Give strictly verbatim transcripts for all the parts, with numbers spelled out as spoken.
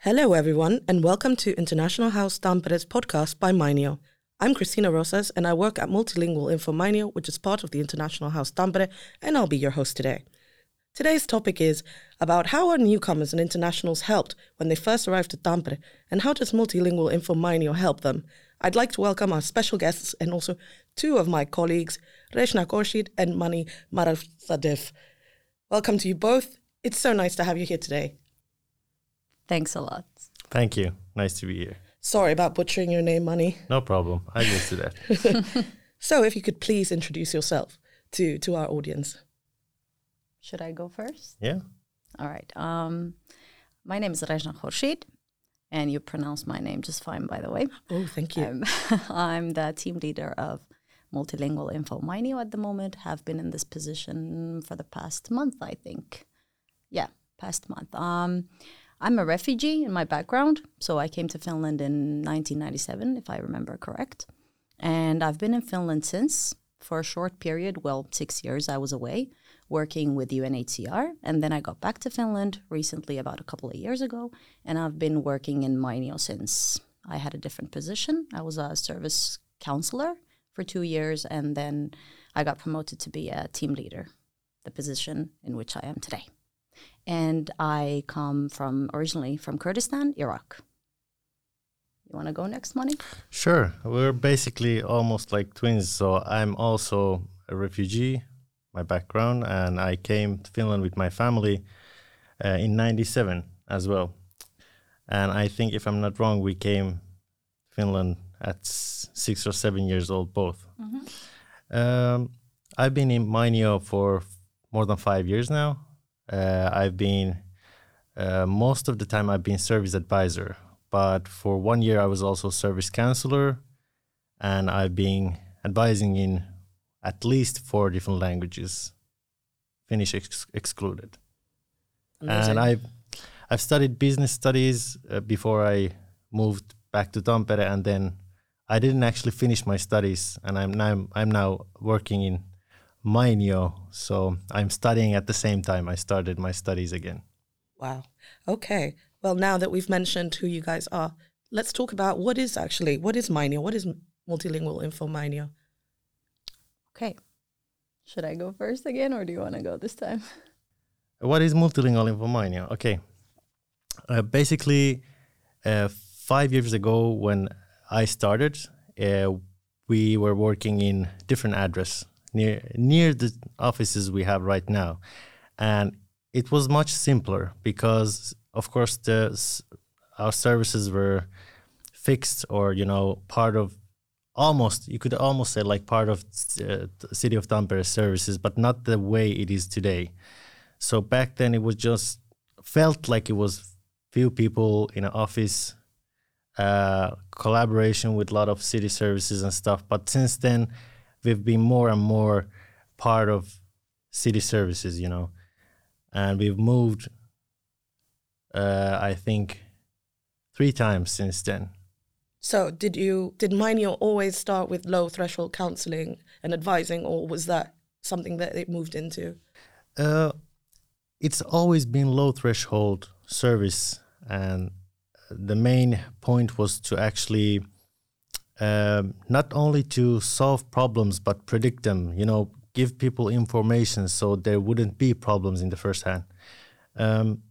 Hello everyone and welcome to International House Tampere's podcast by Mainio. I'm Christina Rosas and I work at Multilingual Info Mainio, which is part of the International House Tampere, and I'll be your host today. Today's topic is about how are newcomers and internationals helped when they first arrived at Tampere and how does Multilingual Info Mainio help them? I'd like to welcome our special guests and also two of my colleagues, Rizhna Khorshid and Mani Marafzadev. Welcome to you both. It's so nice to have you here today. Thanks a lot. Thank you. Nice to be here. Sorry about butchering your name, Mani. No problem. I'm used to that. So if you could please introduce yourself to, to our audience. Should I go first? Yeah. All right. Um, my name is Rizhna Khorshid, and you pronounce my name just fine, by the way. Oh, thank you. I'm, I'm the team leader of Multilingual Info Mainio at the moment. Have been in this position for the past month, I think. Yeah, past month. Um... I'm a refugee in my background, so I came to Finland in nineteen ninety-seven, if I remember correct. And I've been in Finland since, for a short period, well, six years I was away, working with U N H C R. And then I got back to Finland recently, about a couple of years ago, and I've been working in Mainio since. I had a different position. I was a service counselor for two years, and then I got promoted to be a team leader, the position in which I am today. And I come from, originally from Kurdistan, Iraq. You want to go next, Mani? Sure. We're basically almost like twins. So I'm also a refugee, my background, and I came to Finland with my family uh, in ninety-seven as well. And I think, if I'm not wrong, we came to Finland at s- six or seven years old, both. Mm-hmm. Um, I've been in Mainio for f- more than five years now. Uh, I've been, uh, most of the time I've been service advisor, but for one year I was also service counselor, and I've been advising in at least four different languages, Finnish ex- excluded. Amazing. And I've, I've studied business studies uh, before I moved back to Tampere, and then I didn't actually finish my studies, and I'm now, I'm, I'm now working in Mainio, so I'm studying at the same time I started my studies again. Wow. Okay. Well, now that we've mentioned who you guys are, let's talk about what is actually, what is Mainio? What is Multilingual Info Mainio? Okay. Should I go first again, or do you want to go this time? What is Multilingual Info Mainio? Okay. Uh, basically, uh, five years ago when I started, uh, we were working in different address. Near, near the offices we have right now. And it was much simpler because, of course, the, our services were fixed, or, you know, part of almost, you could almost say like part of uh, the city of Tampere services, but not the way it is today. So back then it was just, felt like it was few people in an office, uh, collaboration with a lot of city services and stuff. But since then, we've been more and more part of city services, you know, and we've moved, uh, I think, three times since then. So did you, did Mainio always start with low threshold counseling and advising, or was that something that it moved into? Uh, it's always been low threshold service. And the main point was to actually Um, not only to solve problems, but predict them, you know, give people information so there wouldn't be problems in the first hand. Um,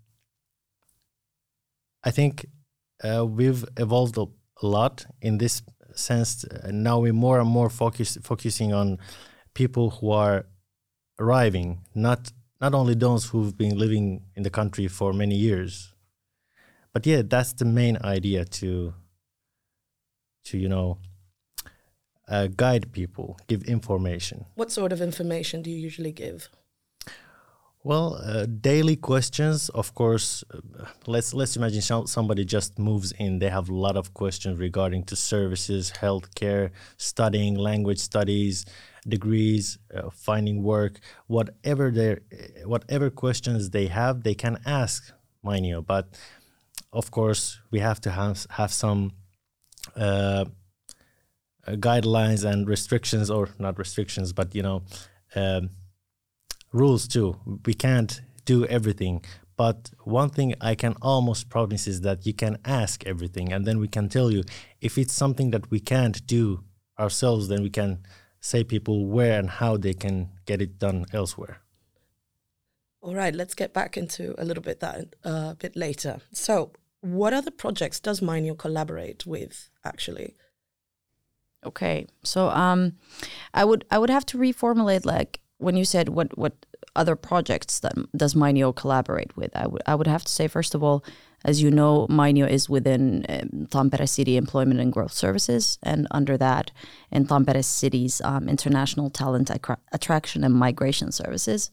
I think uh, we've evolved a lot in this sense. Now we're more and more focus, focusing on people who are arriving, not not only those who've been living in the country for many years. But yeah, that's the main idea, to to, you know, uh, guide people, give information. What sort of information do you usually give? Well, uh, daily questions, of course. Uh, let's let's imagine sh- somebody just moves in. They have a lot of questions regarding to services, healthcare, studying, language studies, degrees, uh, finding work, whatever their, whatever questions they have, they can ask Mainio. But of course, we have to have, have some Uh, uh, guidelines and restrictions, or not restrictions, but, you know, um, rules too. We can't do everything, But one thing I can almost promise is that you can ask everything, and then we can tell you. If it's something that we can't do ourselves, then we can say people where and how they can get it done elsewhere. All right, let's get back into a little bit that a uh, bit later. So what other projects does Mainio collaborate with, actually? Okay, so um, I would I would have to reformulate, like, when you said what, what other projects that does Mainio collaborate with. I would I would have to say, first of all, as you know, Mainio is within um, Tampere City Employment and Growth Services, and under that, in Tampere City's um, International Talent Acra- Attraction and Migration Services.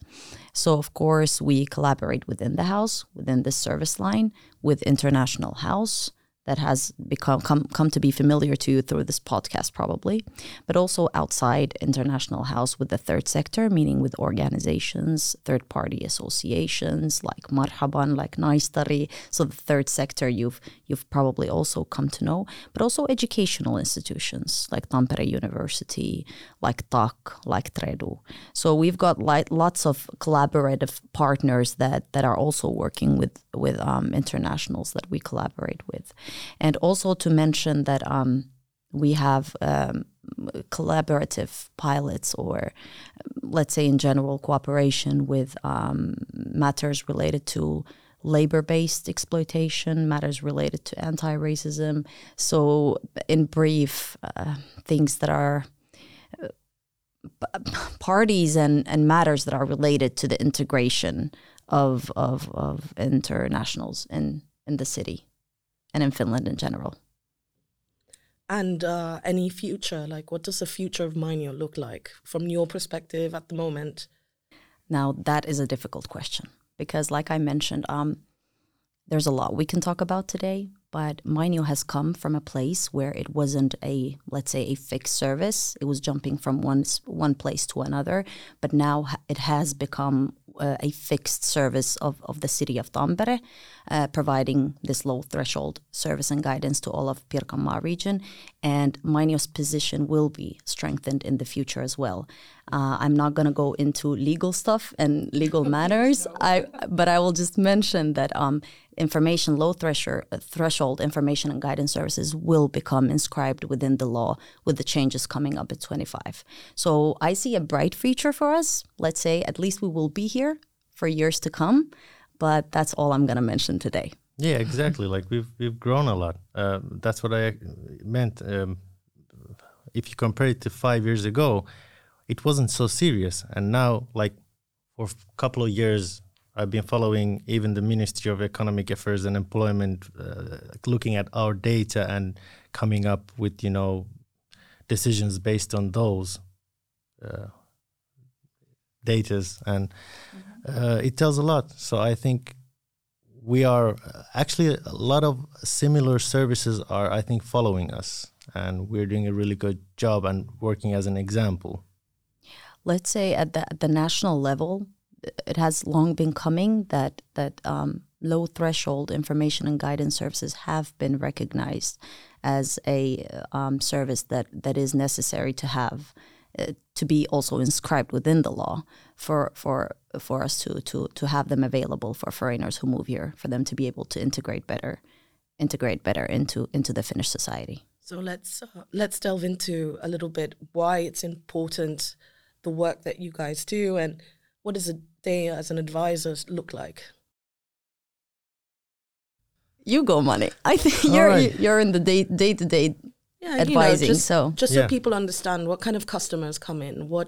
So, of course, we collaborate within the house, within this service line, with International House, that has become come, come to be familiar to you through this podcast probably, but also outside International House with the third sector, meaning with organizations, third-party associations like Marhaban, like Naistari. So the third sector you've you've probably also come to know, but also educational institutions like Tampere University, like T A K, like TREDU. So we've got li- lots of collaborative partners that, that are also working with, with um, internationals that we collaborate with. And also to mention that um, we have um, collaborative pilots, or let's say in general cooperation with um, matters related to labor-based exploitation, matters related to anti-racism. So in brief, uh, things that are parties and, and matters that are related to the integration of, of, of internationals in, in the city. And in Finland in general. And uh, any future, like what does the future of Mainio look like from your perspective at the moment? Now that is a difficult question because, like I mentioned, um, there's a lot we can talk about today, but Mainio has come from a place where it wasn't a, let's say, a fixed service. It was jumping from one, one place to another, but now it has become Uh, a fixed service of, of the city of Tampere, uh, providing this low threshold service and guidance to all of Pirkanmaa region. And Mainio's position will be strengthened in the future as well. Uh, I'm not going to go into legal stuff and legal matters, no. I, but I will just mention that um, information, low threshold, threshold information and guidance services will become inscribed within the law with the changes coming up at twenty-five. So I see a bright future for us. Let's say at least we will be here for years to come, but that's all I'm going to mention today. Yeah, exactly. Like we've we've grown a lot. Uh, that's what I meant. Um, if you compare it to five years ago, it wasn't so serious. And now, like for a couple of years, I've been following even the Ministry of Economic Affairs and Employment, uh, looking at our data and coming up with, you know, decisions based on those uh, datas. And uh, it tells a lot. So I think we are actually a lot of similar services are, I think, following us. And we're doing a really good job and working as an example. Let's say at the, at the national level, it has long been coming that that um, low threshold information and guidance services have been recognized as a um, service that, that is necessary to have uh, to be also inscribed within the law for for for us to to to have them available for foreigners who move here, for them to be able to integrate better, integrate better into into the Finnish society. So let's uh, let's delve into a little bit why it's important, the work that you guys do, and what does a day as an advisor look like? You go, Mani. I think you're right. You're in the day day to day advising. You know, just, so just yeah. So people understand what kind of customers come in, what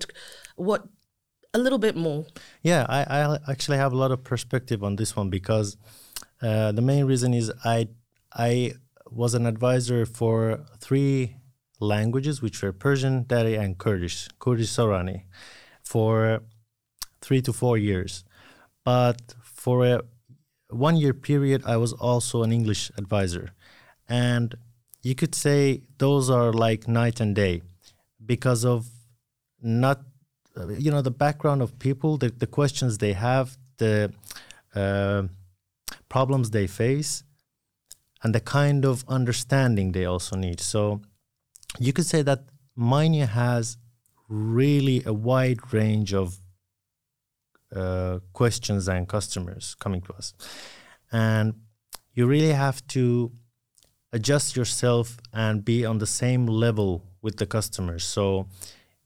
what a little bit more. Yeah, I, I actually have a lot of perspective on this one because uh, the main reason is I I was an advisor for three languages, which were Persian, Dari, and Kurdish, Kurdish Sorani, for three to four years. But for a one year period, I was also an English advisor. And you could say those are like night and day because of not, you know, the background of people, the, the questions they have, the uh, problems they face, and the kind of understanding they also need. So you could say that Mainio has really a wide range of uh, questions and customers coming to us. And you really have to adjust yourself and be on the same level with the customers. So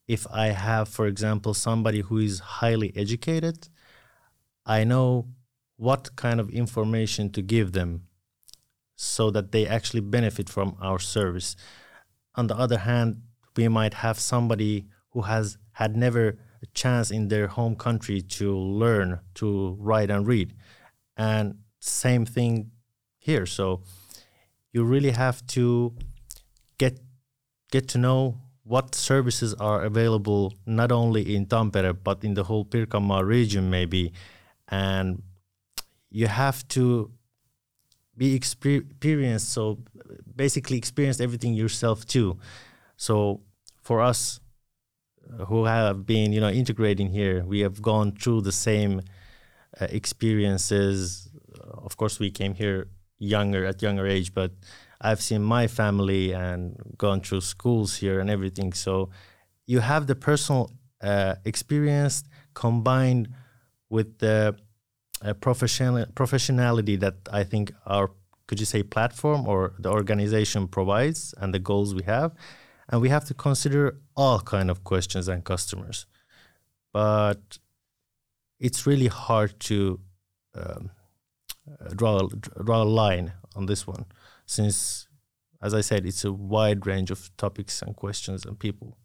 if I have, for example, somebody who is highly educated, I know what kind of information to give them so that they actually benefit from our service. On the other hand, we might have somebody who has had never a chance in their home country to learn to write and read. And same thing here. So you really have to get get to know what services are available not only in Tampere but in the whole Pirkanmaa region maybe. And you have to be experienced, so basically experience everything yourself too. So for us who have been, you know, integrating here, we have gone through the same uh, experiences. Of course, we came here younger at younger age, but I've seen my family and gone through schools here and everything. So you have the personal uh, experience combined with the uh, professional professionality that I think our, could you say, platform or the organization provides and the goals we have. And we have to consider all kind of questions and customers. But it's really hard to um, draw, draw a line on this one, since, as I said, it's a wide range of topics and questions and people.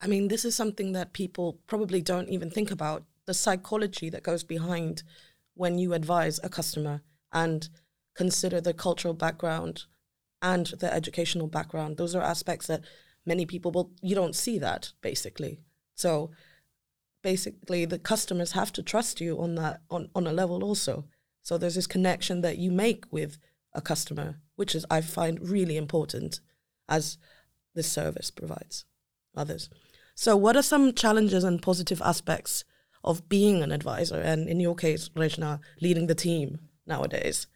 I mean, this is something that people probably don't even think about, the psychology that goes behind when you advise a customer and consider their cultural background and their educational background. Those are aspects that many people will, you don't see that basically. So basically the customers have to trust you on that, on, on a level also. So there's this connection that you make with a customer, which is, I find, really important as the service provides others. So what are some challenges and positive aspects of being an advisor? And in your case, Rizhna, leading the team nowadays.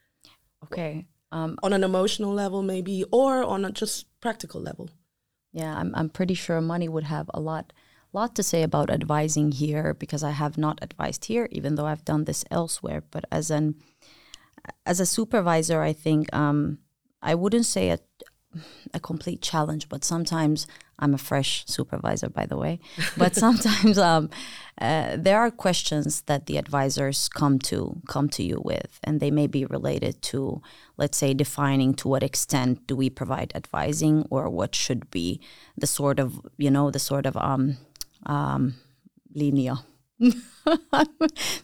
Okay. Um, on an emotional level maybe, or on a just practical level. Yeah, I'm I'm pretty sure Mani would have a lot lot to say about advising here, because I have not advised here, even though I've done this elsewhere. But as an as a supervisor, I think um, I wouldn't say a a complete challenge, but sometimes I'm a fresh supervisor, by the way. But sometimes um, uh, there are questions that the advisors come to come to you with, and they may be related to, let's say, defining to what extent do we provide advising, or what should be the sort of, you know, the sort of um, um, linea,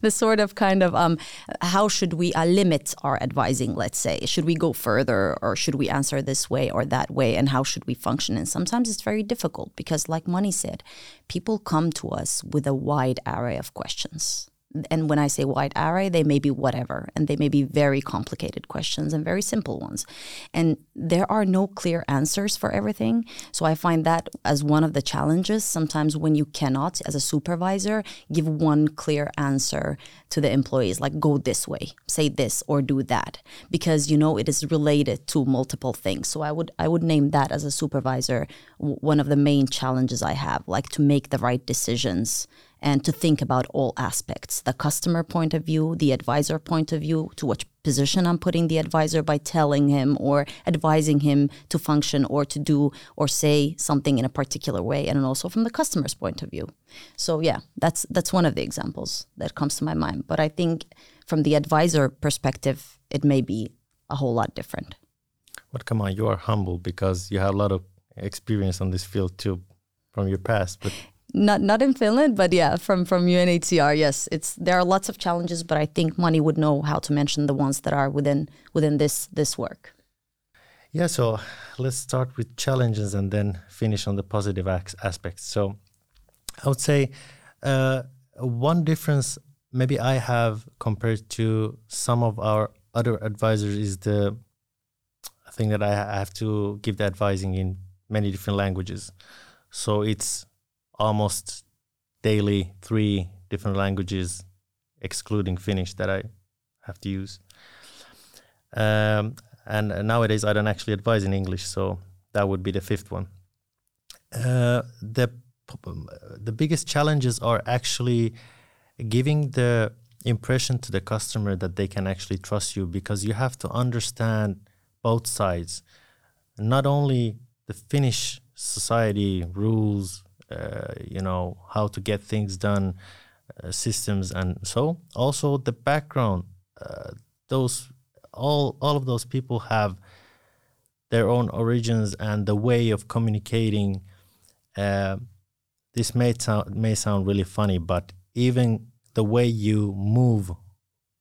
the sort of kind of um, how should we uh, limit our advising, let's say. Should we go further, or should we answer this way or that way, and how should we function? And sometimes it's very difficult because, like Mani said, people come to us with a wide array of questions. And when I say wide array, they may be whatever, and they may be very complicated questions and very simple ones. And there are no clear answers for everything. So I find that as one of the challenges, sometimes when you cannot, as a supervisor, give one clear answer to the employees, like go this way, say this, or do that, because, you know, it is related to multiple things. So I would I would name that as a supervisor, w- one of the main challenges I have, like to make the right decisions and to think about all aspects, the customer point of view, the advisor point of view, to which position I'm putting the advisor by telling him or advising him to function or to do or say something in a particular way, and also from the customer's point of view. So yeah, that's that's one of the examples that comes to my mind. But I think from the advisor perspective, it may be a whole lot different. But come on, you are humble because you have a lot of experience on this field too from your past. But Not not in Finland, but yeah, from, from U N H C R, yes. It's there are lots of challenges, but I think Mani would know how to mention the ones that are within within this this work. Yeah, so let's start with challenges and then finish on the positive ac- aspects. So I would say uh, one difference maybe I have compared to some of our other advisors is the thing that I have to give the advising in many different languages. So it's almost daily three different languages, excluding Finnish, that I have to use. Um, and uh, nowadays I don't actually advise in English, so that would be the fifth one. Uh, the the biggest challenges are actually giving the impression to the customer that they can actually trust you, because you have to understand both sides, not only the Finnish society rules, uh, you know, how to get things done, uh, systems, and so also the background. Uh, those all all of those people have their own origins and the way of communicating. Uh, this may sound may sound really funny, but even the way you move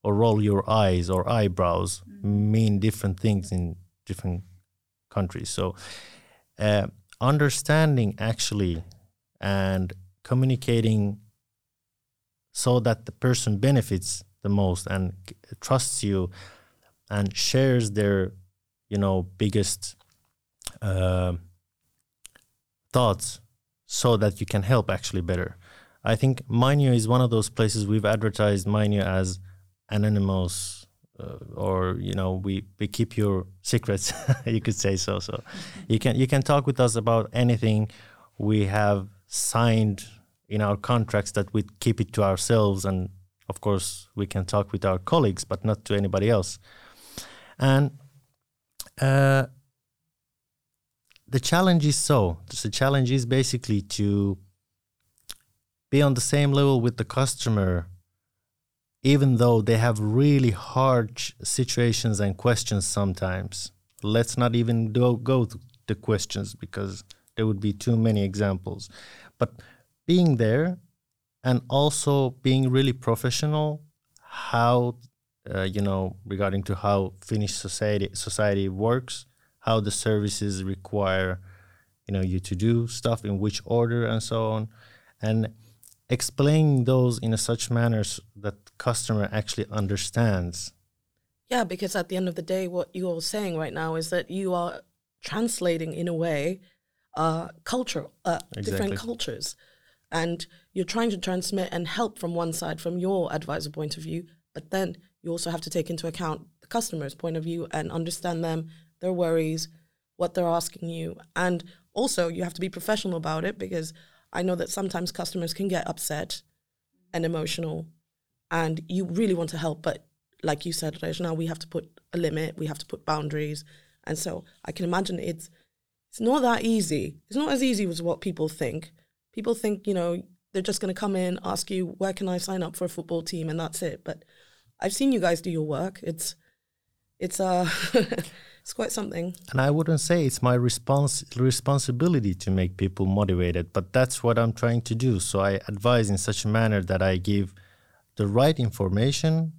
or roll your eyes or eyebrows mm-hmm. mean different things in different countries. So uh, understanding actually and communicating so that the person benefits the most and c- trusts you and shares their, you know, biggest uh, thoughts so that you can help actually better. I think Mainio is one of those places we've advertised Mainio as anonymous, uh, or, you know, we, we keep your secrets, you could say so. So you can, you can talk with us about anything. We have signed in our contracts that we keep it to ourselves. And of course we can talk with our colleagues, but not to anybody else. And uh, the challenge is so, the challenge is basically to be on the same level with the customer, even though they have really hard situations and questions sometimes. Let's not even do, go to the questions, because there would be too many examples. But being there and also being really professional, how, uh, you know, regarding to how Finnish society society works, how the services require, you know, you to do stuff in which order and so on. And explaining those in a such manner that the customer actually understands. Yeah, because at the end of the day, what you are saying right now is that you are translating, in a way, uh, culture, uh, exactly. different cultures. And you're trying to transmit and help from one side, from your advisor point of view, but then you also have to take into account the customer's point of view and understand them, their worries, what they're asking you. And also, you have to be professional about it, because I know that sometimes customers can get upset and emotional, and you really want to help. But like you said, Rizhna, we have to put a limit. We have to put boundaries. And so I can imagine it's it's not that easy. It's not as easy as what people think. People think, you know, they're just going to come in, ask you, where can I sign up for a football team? And that's it. But I've seen you guys do your work. It's it's uh, it's quite something. And I wouldn't say it's my respons- responsibility to make people motivated, but that's what I'm trying to do. So I advise in such a manner that I give the right information,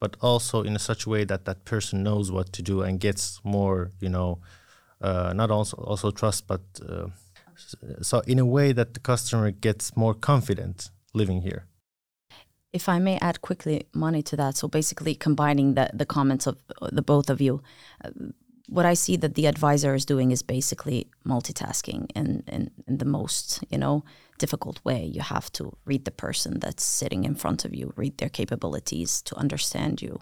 but also in such a way that that person knows what to do and gets more, you know, uh, not also, also trust, but uh, so in a way that the customer gets more confident living here. If I may add quickly, Mani, to that, so basically combining the, the comments of the both of you, uh, what I see that the advisor is doing is basically multitasking in, in, in the most, you know, difficult way. You have to read the person that's sitting in front of you, read their capabilities to understand you,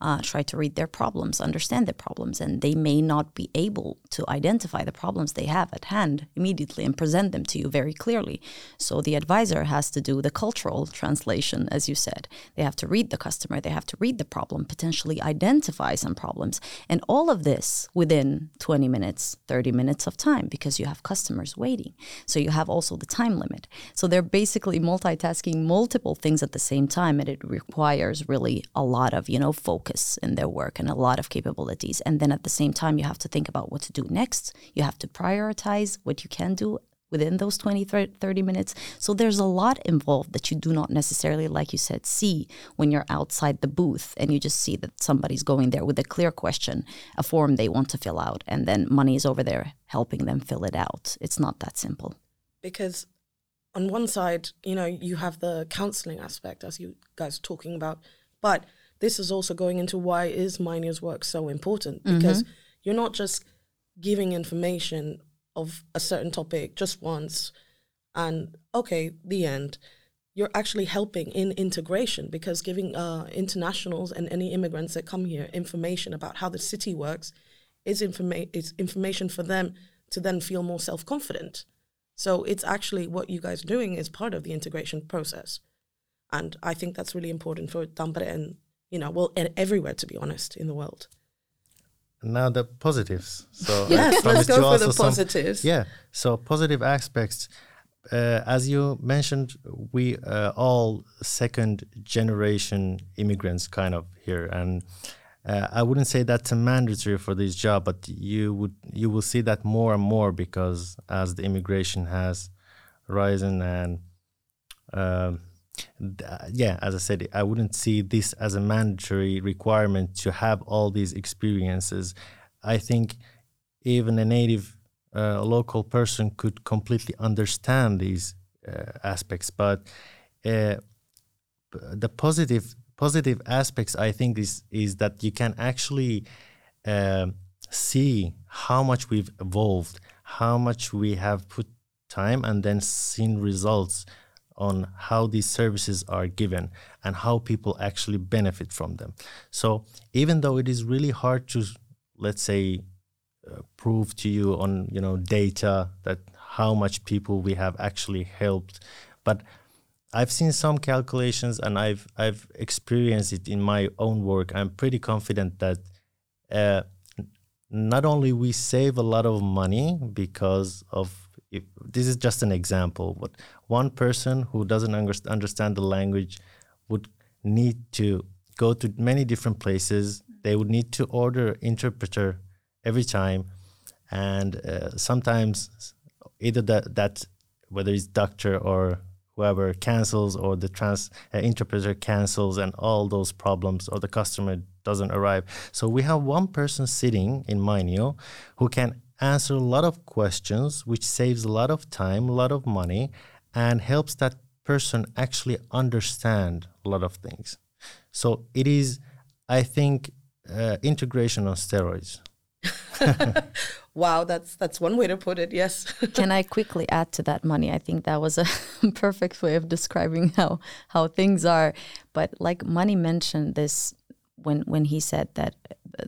uh, try to read their problems, understand their problems, and they may not be able to identify the problems they have at hand immediately and present them to you very clearly. So the advisor has to do the cultural translation, as you said. They have to read the customer, they have to read the problem, potentially identify some problems, and all of this within twenty minutes, thirty minutes of time, because you have customers waiting. So you have also the time limit. So they're basically multitasking multiple things at the same time, and it requires really a lot of, you know, focus in their work and a lot of capabilities. And then at the same time, you have to think about what to do next. You have to prioritize what you can do within those twenty, thirty minutes. So there's a lot involved that you do not necessarily, like you said, see when you're outside the booth and you just see that somebody's going there with a clear question, a form they want to fill out, and then Mani is over there helping them fill it out. It's not that simple. Because on one side, you know, you have the counselling aspect, as you guys are talking about, but this is also going into why is Mainio's work so important, because mm-hmm. you're not just giving information of a certain topic just once and, okay, the end. You're actually helping in integration, because giving uh, internationals and any immigrants that come here information about how the city works is, informa- is information for them to then feel more self-confident. So it's actually what you guys are doing is part of the integration process. And I think that's really important for Tampere and, you know, well, and everywhere, to be honest, in the world. And now the positives. So yes, let's go for the positives. Some, yeah, so positive aspects. Uh, as you mentioned, we uh, all second generation immigrants kind of here. And uh, I wouldn't say that's a mandatory for this job, but you would you will see that more and more because as the immigration has risen and... Um, yeah, as I said, I wouldn't see this as a mandatory requirement to have all these experiences. I think even a native uh, local person could completely understand these uh, aspects. But uh, the positive positive aspects, I think, is is that you can actually uh, see how much we've evolved, how much we have put time, and then seen results on how these services are given and how people actually benefit from them. So even though it is really hard to, let's say, uh, prove to you on, you know, data that how much people we have actually helped, but I've seen some calculations and I've I've experienced it in my own work. I'm pretty confident that uh, not only we save a lot of money because of If, this is just an example, but one person who doesn't understand the language would need to go to many different places. They would need to order interpreter every time. And uh, sometimes either that, that, whether it's doctor or whoever cancels or the trans uh, interpreter cancels and all those problems, or the customer doesn't arrive. So we have one person sitting in Mainio who can answer a lot of questions, which saves a lot of time, a lot of money, and helps that person actually understand a lot of things. So it is, I think, uh, integration on steroids. Wow, that's that's one way to put it, yes. Can I quickly add to that, Mani? I think that was a perfect way of describing how, how things are. But like Mani mentioned this, when when he said that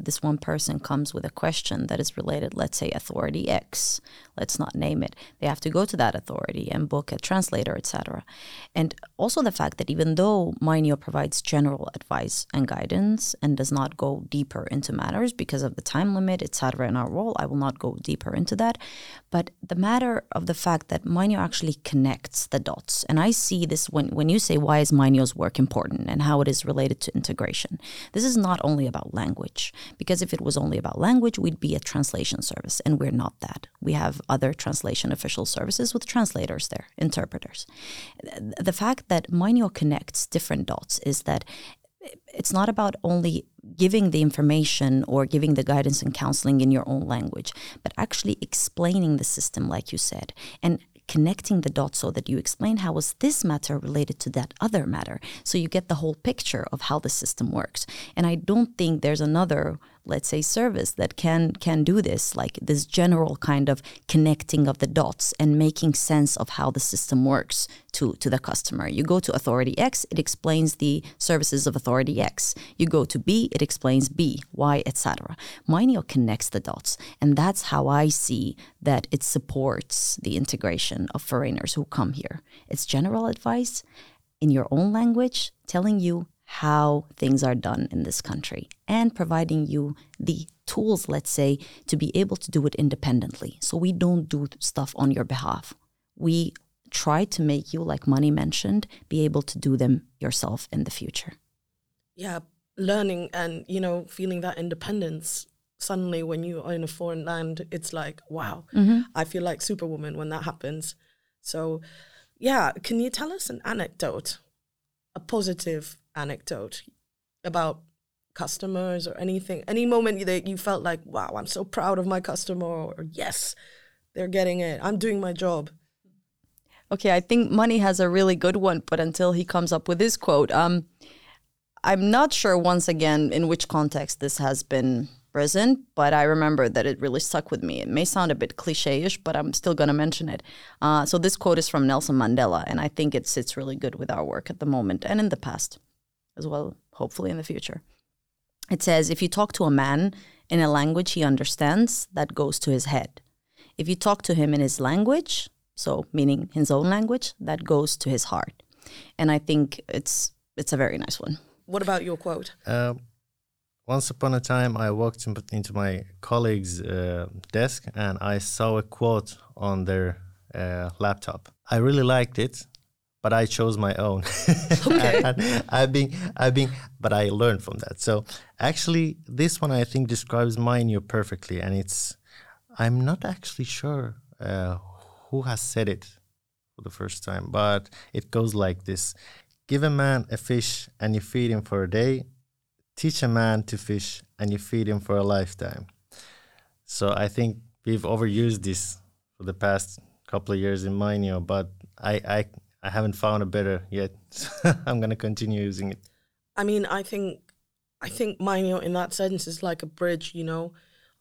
this one person comes with a question that is related, let's say authority X, let's not name it, they have to go to that authority and book a translator, et cetera. And also the fact that even though Mainio provides general advice and guidance and does not go deeper into matters because of the time limit, et cetera, in our role, I will not go deeper into that. But the matter of the fact that Mainio actually connects the dots, and I see this when, when you say why is Mainio's work important and how it is related to integration. This is not only about language, because if it was only about language, we'd be a translation service, and we're not that. We have other translation official services with translators there, interpreters. The fact that Mainio connects different dots is that it's not about only giving the information or giving the guidance and counseling in your own language, but actually explaining the system, like you said, and connecting the dots so that you explain how is this matter related to that other matter. So you get the whole picture of how the system works. And I don't think there's another, let's say, service that can can do this, like this general kind of connecting of the dots and making sense of how the system works to, to the customer. You go to authority X, it explains the services of authority X. You go to B, it explains B, Y, et cetera. Mainio connects the dots, and that's how I see that it supports the integration of foreigners who come here. It's general advice in your own language telling you how things are done in this country and providing you the tools, let's say, to be able to do it independently. So we don't do stuff on your behalf. We try to make you, like Mani mentioned, be able to do them yourself in the future. Yeah, learning and, you know, feeling that independence. Suddenly when you are in a foreign land, it's like, wow, mm-hmm. I feel like Superwoman when that happens. So yeah, can you tell us an anecdote, a positive anecdote about customers or anything, any moment that you felt like, wow, I'm so proud of my customer, or yes, they're getting it, I'm doing my job? Okay, I think Mani has a really good one, but until he comes up with his quote, um, I'm not sure once again in which context this has been present, but I remember that it really stuck with me. It may sound a bit cliche-ish, but I'm still going to mention it. Uh, so this quote is from Nelson Mandela, and I think it sits really good with our work at the moment and in the past as well, hopefully in the future. It says, if you talk to a man in a language he understands, that goes to his head. If you talk to him in his language, so meaning his own language, that goes to his heart. And I think it's it's a very nice one. What about your quote? Uh, once upon a time, I walked in, into my colleague's uh, desk and I saw a quote on their uh, laptop. I really liked it, but I chose my own. Okay. and, and I've been, I've been, but I learned from that. So actually, this one I think describes Mainio perfectly, and it's. I'm not actually sure uh, who has said it for the first time, but it goes like this. Give a man a fish and you feed him for a day. Teach a man to fish and you feed him for a lifetime. So I think we've overused this for the past couple of years in Mainio, but I, I, I haven't found a better yet. I'm going to continue using it. I mean, I think I think Mainio in that sense is like a bridge, you know.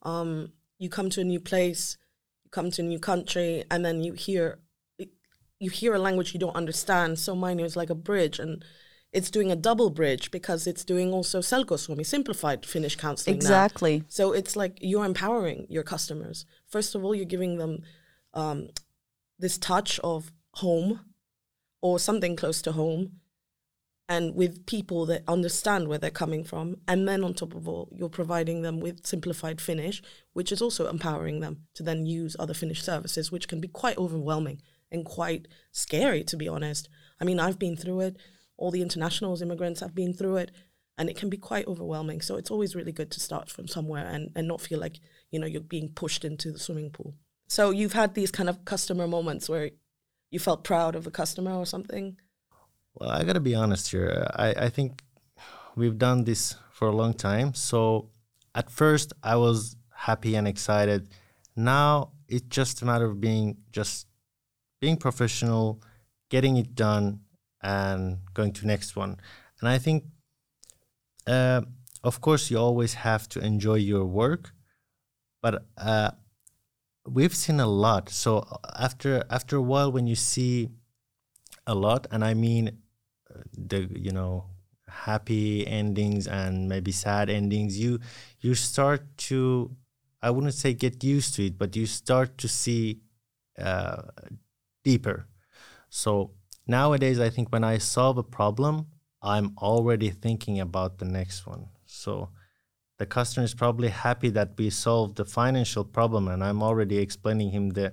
Um, You come to a new place, you come to a new country, and then you hear you hear a language you don't understand. So Mainio is like a bridge, and it's doing a double bridge because it's doing also Selkosuomi, simplified Finnish counseling. Exactly. Now. So it's like you're empowering your customers. First of all, you're giving them um, this touch of home or something close to home, and with people that understand where they're coming from. And then on top of all, you're providing them with simplified Finnish, which is also empowering them to then use other Finnish services, which can be quite overwhelming and quite scary, to be honest. I mean, I've been through it. All the internationals, immigrants have been through it. And it can be quite overwhelming. So it's always really good to start from somewhere and, and not feel like, you know, you're being pushed into the swimming pool. So you've had these kind of customer moments where you felt proud of a customer or something? Well, I got to be honest here. I, I think we've done this for a long time. So at first I was happy and excited. Now it's just a matter of being just being professional, getting it done and going to next one. And I think, uh, of course, you always have to enjoy your work. But uh, we've seen a lot. So after after a while, when you see a lot, and I mean the, you know, happy endings and maybe sad endings, you you start to, I wouldn't say get used to it, but you start to see uh, deeper. So nowadays, I think when I solve a problem, I'm already thinking about the next one. So the customer is probably happy that we solved the financial problem, and I'm already explaining him the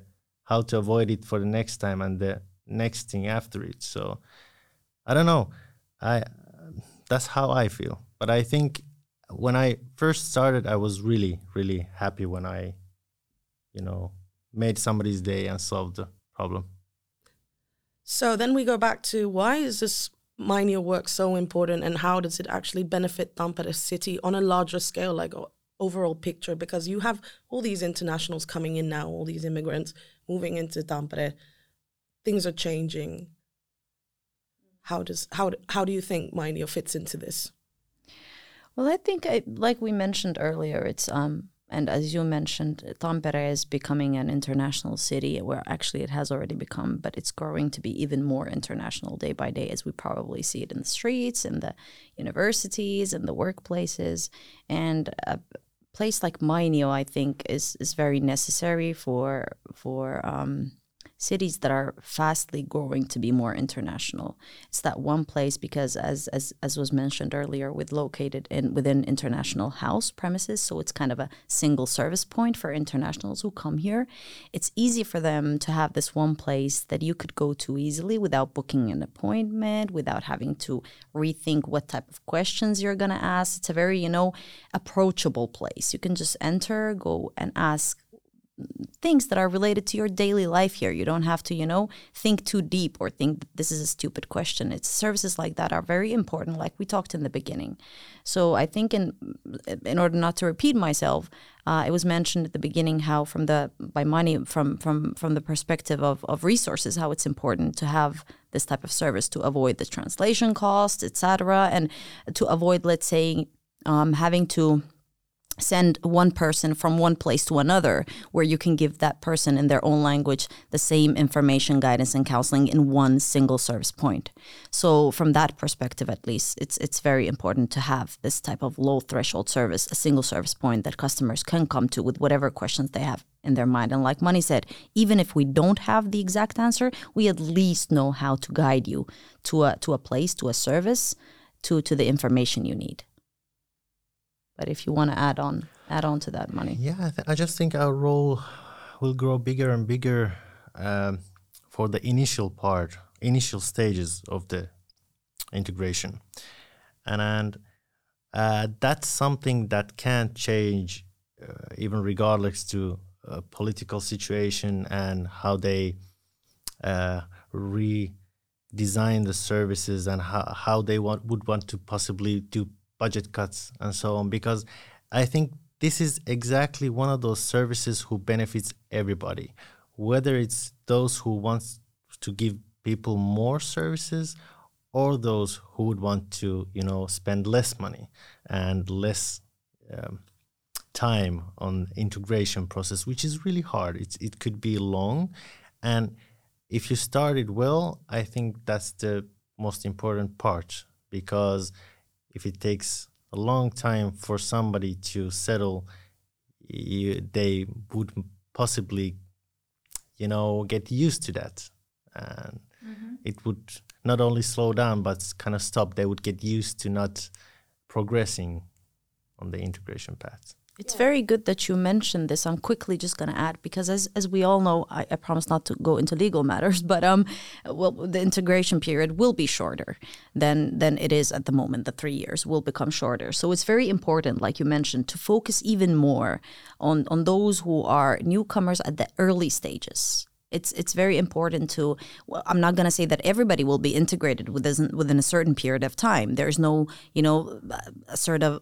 how to avoid it for the next time and the next thing after it. So I don't know, I that's how I feel. But I think when I first started, I was really really happy when I, you know, made somebody's day and solved the problem. So then we go back to, why is this Mainio work so important, and how does it actually benefit Tampere city on a larger scale, like overall picture? Because you have all these internationals coming in now, all these immigrants moving into Tampere. Things are changing. How does how how do you think Mainio fits into this? Well, I think I, like we mentioned earlier, it's um and as you mentioned, Tampere is becoming an international city. Where actually it has already become, but it's growing to be even more international day by day, as we probably see it in the streets, in the universities, in the workplaces, and. Uh, place like Mainio, I think, is is very necessary for for um, cities that are fastly growing to be more international. It's that one place because, as as as was mentioned earlier, we're located in within International House premises, so it's kind of a single service point for internationals who come here. It's easy for them to have this one place that you could go to easily without booking an appointment, without having to rethink what type of questions you're going to ask. It's a very, you know, approachable place. You can just enter, go and ask things that are related to your daily life here. You don't have to, you know, think too deep or think that this is a stupid question. It's services like that are very important, like we talked in the beginning. So I think in in order not to repeat myself, uh, it was mentioned at the beginning how from the by money from from from the perspective of, of resources, how it's important to have this type of service to avoid the translation costs, et cetera, and to avoid, let's say, um, having to send one person from one place to another, where you can give that person in their own language the same information, guidance, and counseling in one single service point. So from that perspective, at least, it's it's very important to have this type of low-threshold service, a single service point that customers can come to with whatever questions they have in their mind. And like Mani said, even if we don't have the exact answer, we at least know how to guide you to a, to a place, to a service, to, to the information you need. But if you want to add on, add on to that, Mani. Yeah, I, th- I just think our role will grow bigger and bigger um, for the initial part, initial stages of the integration. And, and uh, that's something that can't change uh, even regardless to uh, political situation and how they uh, redesign the services and how, how they want, would want to possibly do budget cuts and so on, because I think this is exactly one of those services who benefits everybody, whether it's those who wants to give people more services or those who would want to, you know, spend less money and less um, time on integration process, which is really hard. It's, it could be long. And if you start it well, I think that's the most important part, because if it takes a long time for somebody to settle, you, they would possibly, you know, get used to that. And mm-hmm. it would not only slow down, but kind of stop. They would get used to not progressing on the integration path. It's very good that you mentioned this. I'm quickly just going to add, because as as we all know, I, I promise not to go into legal matters, but um, well, the integration period will be shorter than than it is at the moment. The three years will become shorter. So it's very important, like you mentioned, to focus even more on, on those who are newcomers at the early stages. It's it's very important to, well, I'm not going to say that everybody will be integrated within, within a certain period of time. There's no, you know, a sort of,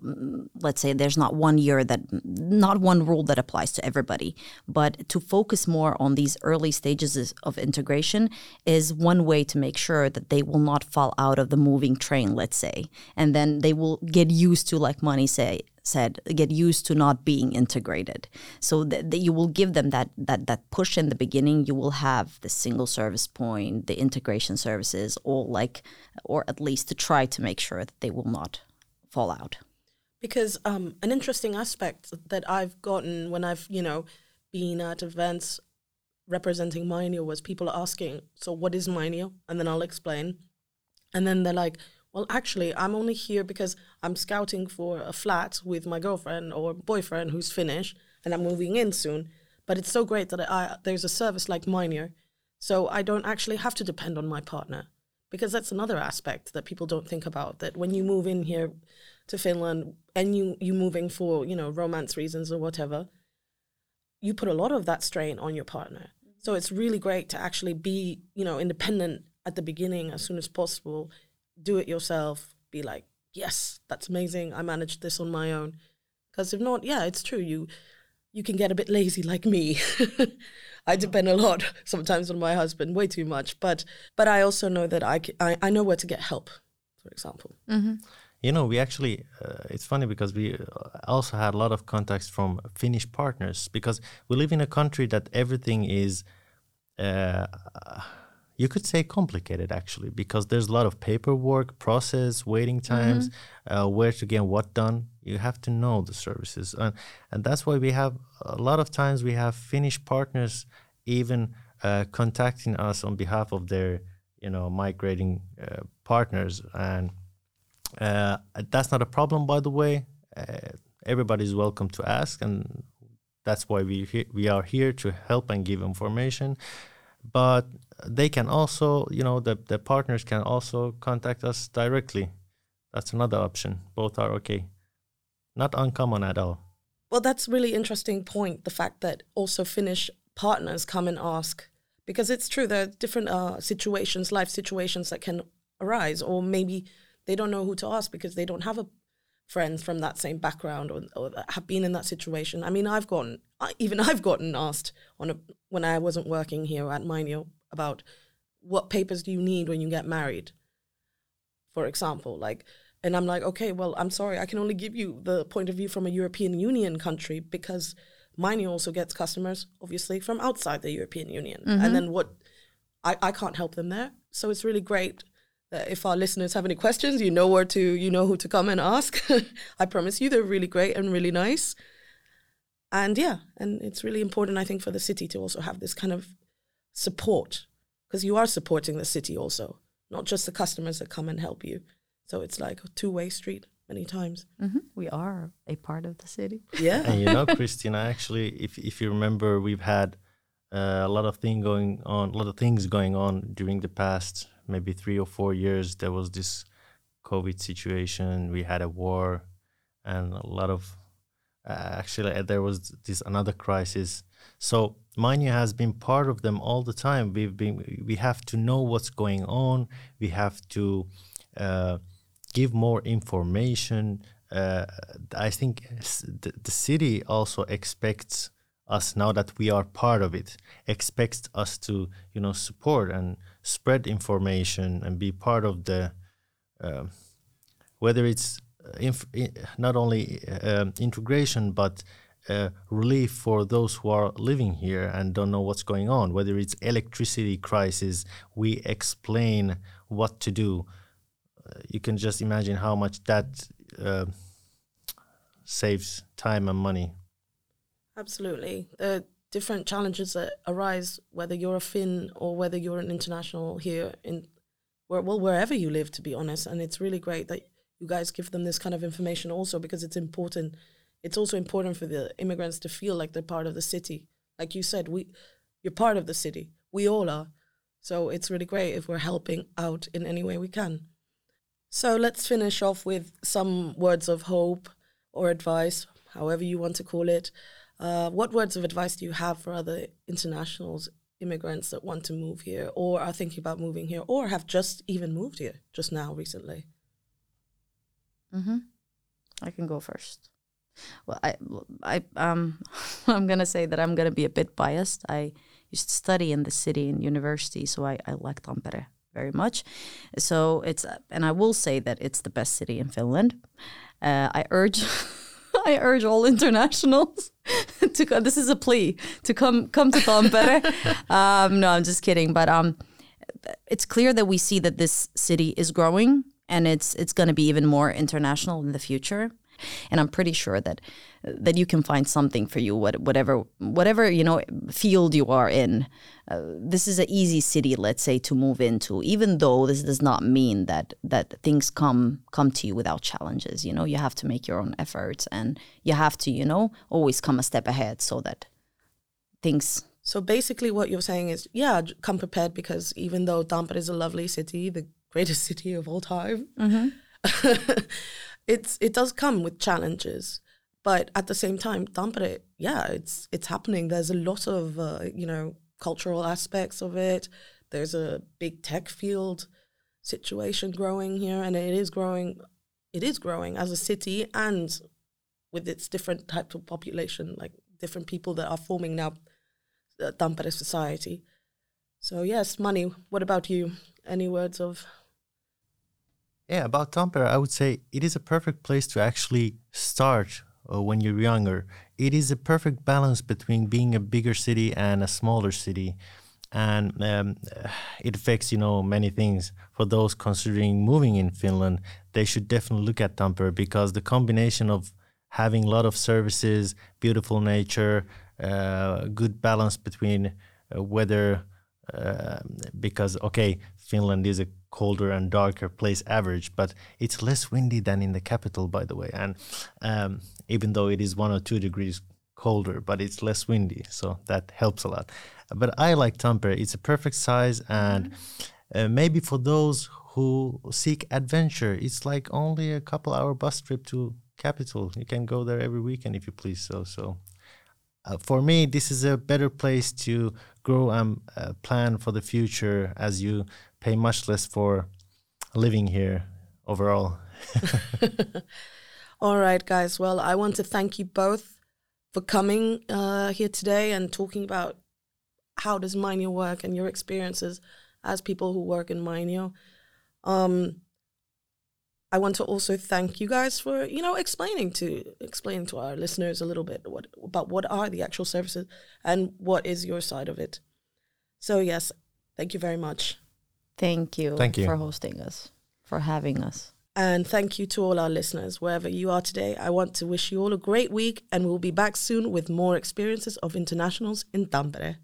let's say there's not one year that, not one rule that applies to everybody. But to focus more on these early stages of integration is one way to make sure that they will not fall out of the moving train, let's say. And then they will get used to, like Mani say, said, get used to not being integrated. So that, that you will give them that, that that push in the beginning. You will have the single service point, the integration services, all like, or at least to try to make sure that they will not fall out. Because um, an interesting aspect that I've gotten when I've, you know, been at events representing Mainio was people asking, so what is Mainio? And then I'll explain. And then they're like, well, actually, I'm only here because I'm scouting for a flat with my girlfriend or boyfriend who's Finnish, and I'm moving in soon. But it's so great that I, there's a service like Mainio, so I don't actually have to depend on my partner, because that's another aspect that people don't think about, that when you move in here to Finland and you, you're moving for, you know, romance reasons or whatever, you put a lot of that strain on your partner. So it's really great to actually be, you know, independent at the beginning as soon as possible. Do it yourself, be like, yes, that's amazing, I managed this on my own. Because if not, yeah, it's true, you you can get a bit lazy like me. I depend a lot sometimes on my husband, way too much. But but I also know that I, I, I know where to get help, for example. Mm-hmm. You know, we actually, uh, it's funny because we also had a lot of contacts from Finnish partners, because we live in a country that everything is... Uh, you could say complicated, actually, because there's a lot of paperwork, process, waiting times, mm-hmm. uh, where to get what done. You have to know the services. And, and that's why we have a lot of times we have Finnish partners even uh, contacting us on behalf of their, you know, migrating uh, partners. And uh, that's not a problem, by the way. Uh, everybody's welcome to ask. And that's why we he- we are here to help and give information. But they can also, you know, the, the partners can also contact us directly. That's another option. Both are okay. Not uncommon at all. Well, that's a really interesting point, the fact that also Finnish partners come and ask. Because it's true, there are different uh, situations, life situations that can arise. Or maybe they don't know who to ask because they don't have a friends from that same background or, or have been in that situation. I mean, I've gotten, even I've gotten asked on a, when I wasn't working here at Mainio about what papers do you need when you get married, for example. Like, And I'm like, okay, well, I'm sorry, I can only give you the point of view from a European Union country because Mainio also gets customers, obviously, from outside the European Union. Mm-hmm. And then what, I, I can't help them there. So it's really great that if our listeners have any questions, you know where to, you know who to come and ask. I promise you, they're really great and really nice. And yeah, and it's really important, I think, for the city to also have this kind of support, because you are supporting the city also, not just the customers that come and help you. So it's like a two-way street many times. Mm-hmm. We are a part of the city. Yeah. And you know, Christina, actually, if if you remember, we've had uh, a lot of thing going on, a lot of things going on during the past maybe three or four years. There was this COVID situation. We had a war, and a lot of uh, actually there was this another crisis. So Mainio has been part of them all the time. We've been we have to know what's going on. We have to. Uh, give more information. Uh, I think the, the city also expects us, now that we are part of it, expects us to, you know, support and spread information and be part of the, uh, whether it's inf- not only uh, integration, but uh, relief for those who are living here and don't know what's going on, whether it's electricity crisis, we explain what to do. You can just imagine how much that uh, saves time and money. Absolutely. There are different challenges that arise, whether you're a Finn or whether you're an international here, in where, well, wherever you live, to be honest. And it's really great that you guys give them this kind of information also, because it's important. It's also important for the immigrants to feel like they're part of the city. Like you said, we you're part of the city. We all are. So it's really great if we're helping out in any way we can. So let's finish off with some words of hope or advice, however you want to call it. Uh, what words of advice do you have for other internationals, immigrants that want to move here or are thinking about moving here or have just even moved here just now recently? Mm-hmm. I can go first. Well, I, I, um, I'm going to say that I'm going to be a bit biased. I used to study in the city in university, so I, I like Tampere very much. So it's, and I will say that it's the best city in Finland. Uh, I urge, I urge all internationals to come. This is a plea to come, come to Tampere. um, no, I'm just kidding. But um, it's clear that we see that this city is growing, and it's, it's going to be even more international in the future. And I'm pretty sure that that you can find something for you, whatever whatever you know field you are in. Uh, this is an easy city, let's say, to move into. Even though this does not mean that that things come come to you without challenges. You know, you have to make your own efforts, and you have to, you know, always come a step ahead so that things. So basically, what you're saying is, yeah, come prepared, because even though Tampere is a lovely city, the greatest city of all time. Mm-hmm. It's it does come with challenges, but at the same time, Tampere, yeah, it's it's happening. There's a lot of uh, you know cultural aspects of it. There's a big tech field situation growing here, and it is growing. It is growing as a city, and with its different types of population, like different people that are forming now uh, Tampere society. So yes, Mani, what about you? Any words of? Yeah, about Tampere, I would say it is a perfect place to actually start uh, when you're younger. It is a perfect balance between being a bigger city and a smaller city. And um, it affects, you know, many things. For those considering moving in Finland, they should definitely look at Tampere, because the combination of having a lot of services, beautiful nature, uh, good balance between uh, weather, uh, because, okay, Finland is a colder and darker place average, but it's less windy than in the capital, by the way. And um, even though it is one or two degrees colder, but it's less windy, so that helps a lot. But I like Tampere. It's a perfect size, and uh, maybe for those who seek adventure, it's like only a couple hour bus trip to capital. You can go there every weekend if you please. So, so uh, for me, this is a better place to grow and uh, plan for the future, as you pay much less for living here overall. All right, guys. Well, I want to thank you both for coming uh, here today and talking about how does Mainio work and your experiences as people who work in Mainio. Um, I want to also thank you guys for, you know, explaining to explaining to our listeners a little bit what about what are the actual services and what is your side of it. So yes, thank you very much. Thank you, thank you for hosting us, for having us. And thank you to all our listeners, wherever you are today. I want to wish you all a great week, and we'll be back soon with more experiences of internationals in Tampere.